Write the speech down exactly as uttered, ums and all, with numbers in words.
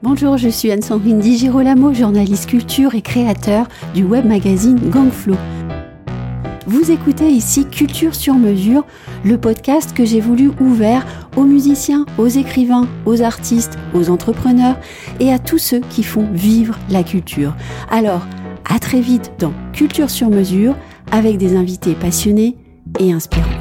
Bonjour, je suis Anne-Sandrine Di Girolamo, journaliste culture et créateur du web magazine Gangflow. Vous écoutez ici Culture sur mesure, le podcast que j'ai voulu ouvert aux musiciens, aux écrivains, aux artistes, aux entrepreneurs et à tous ceux qui font vivre la culture. Alors, à très vite dans Culture sur mesure avec des invités passionnés et inspirants.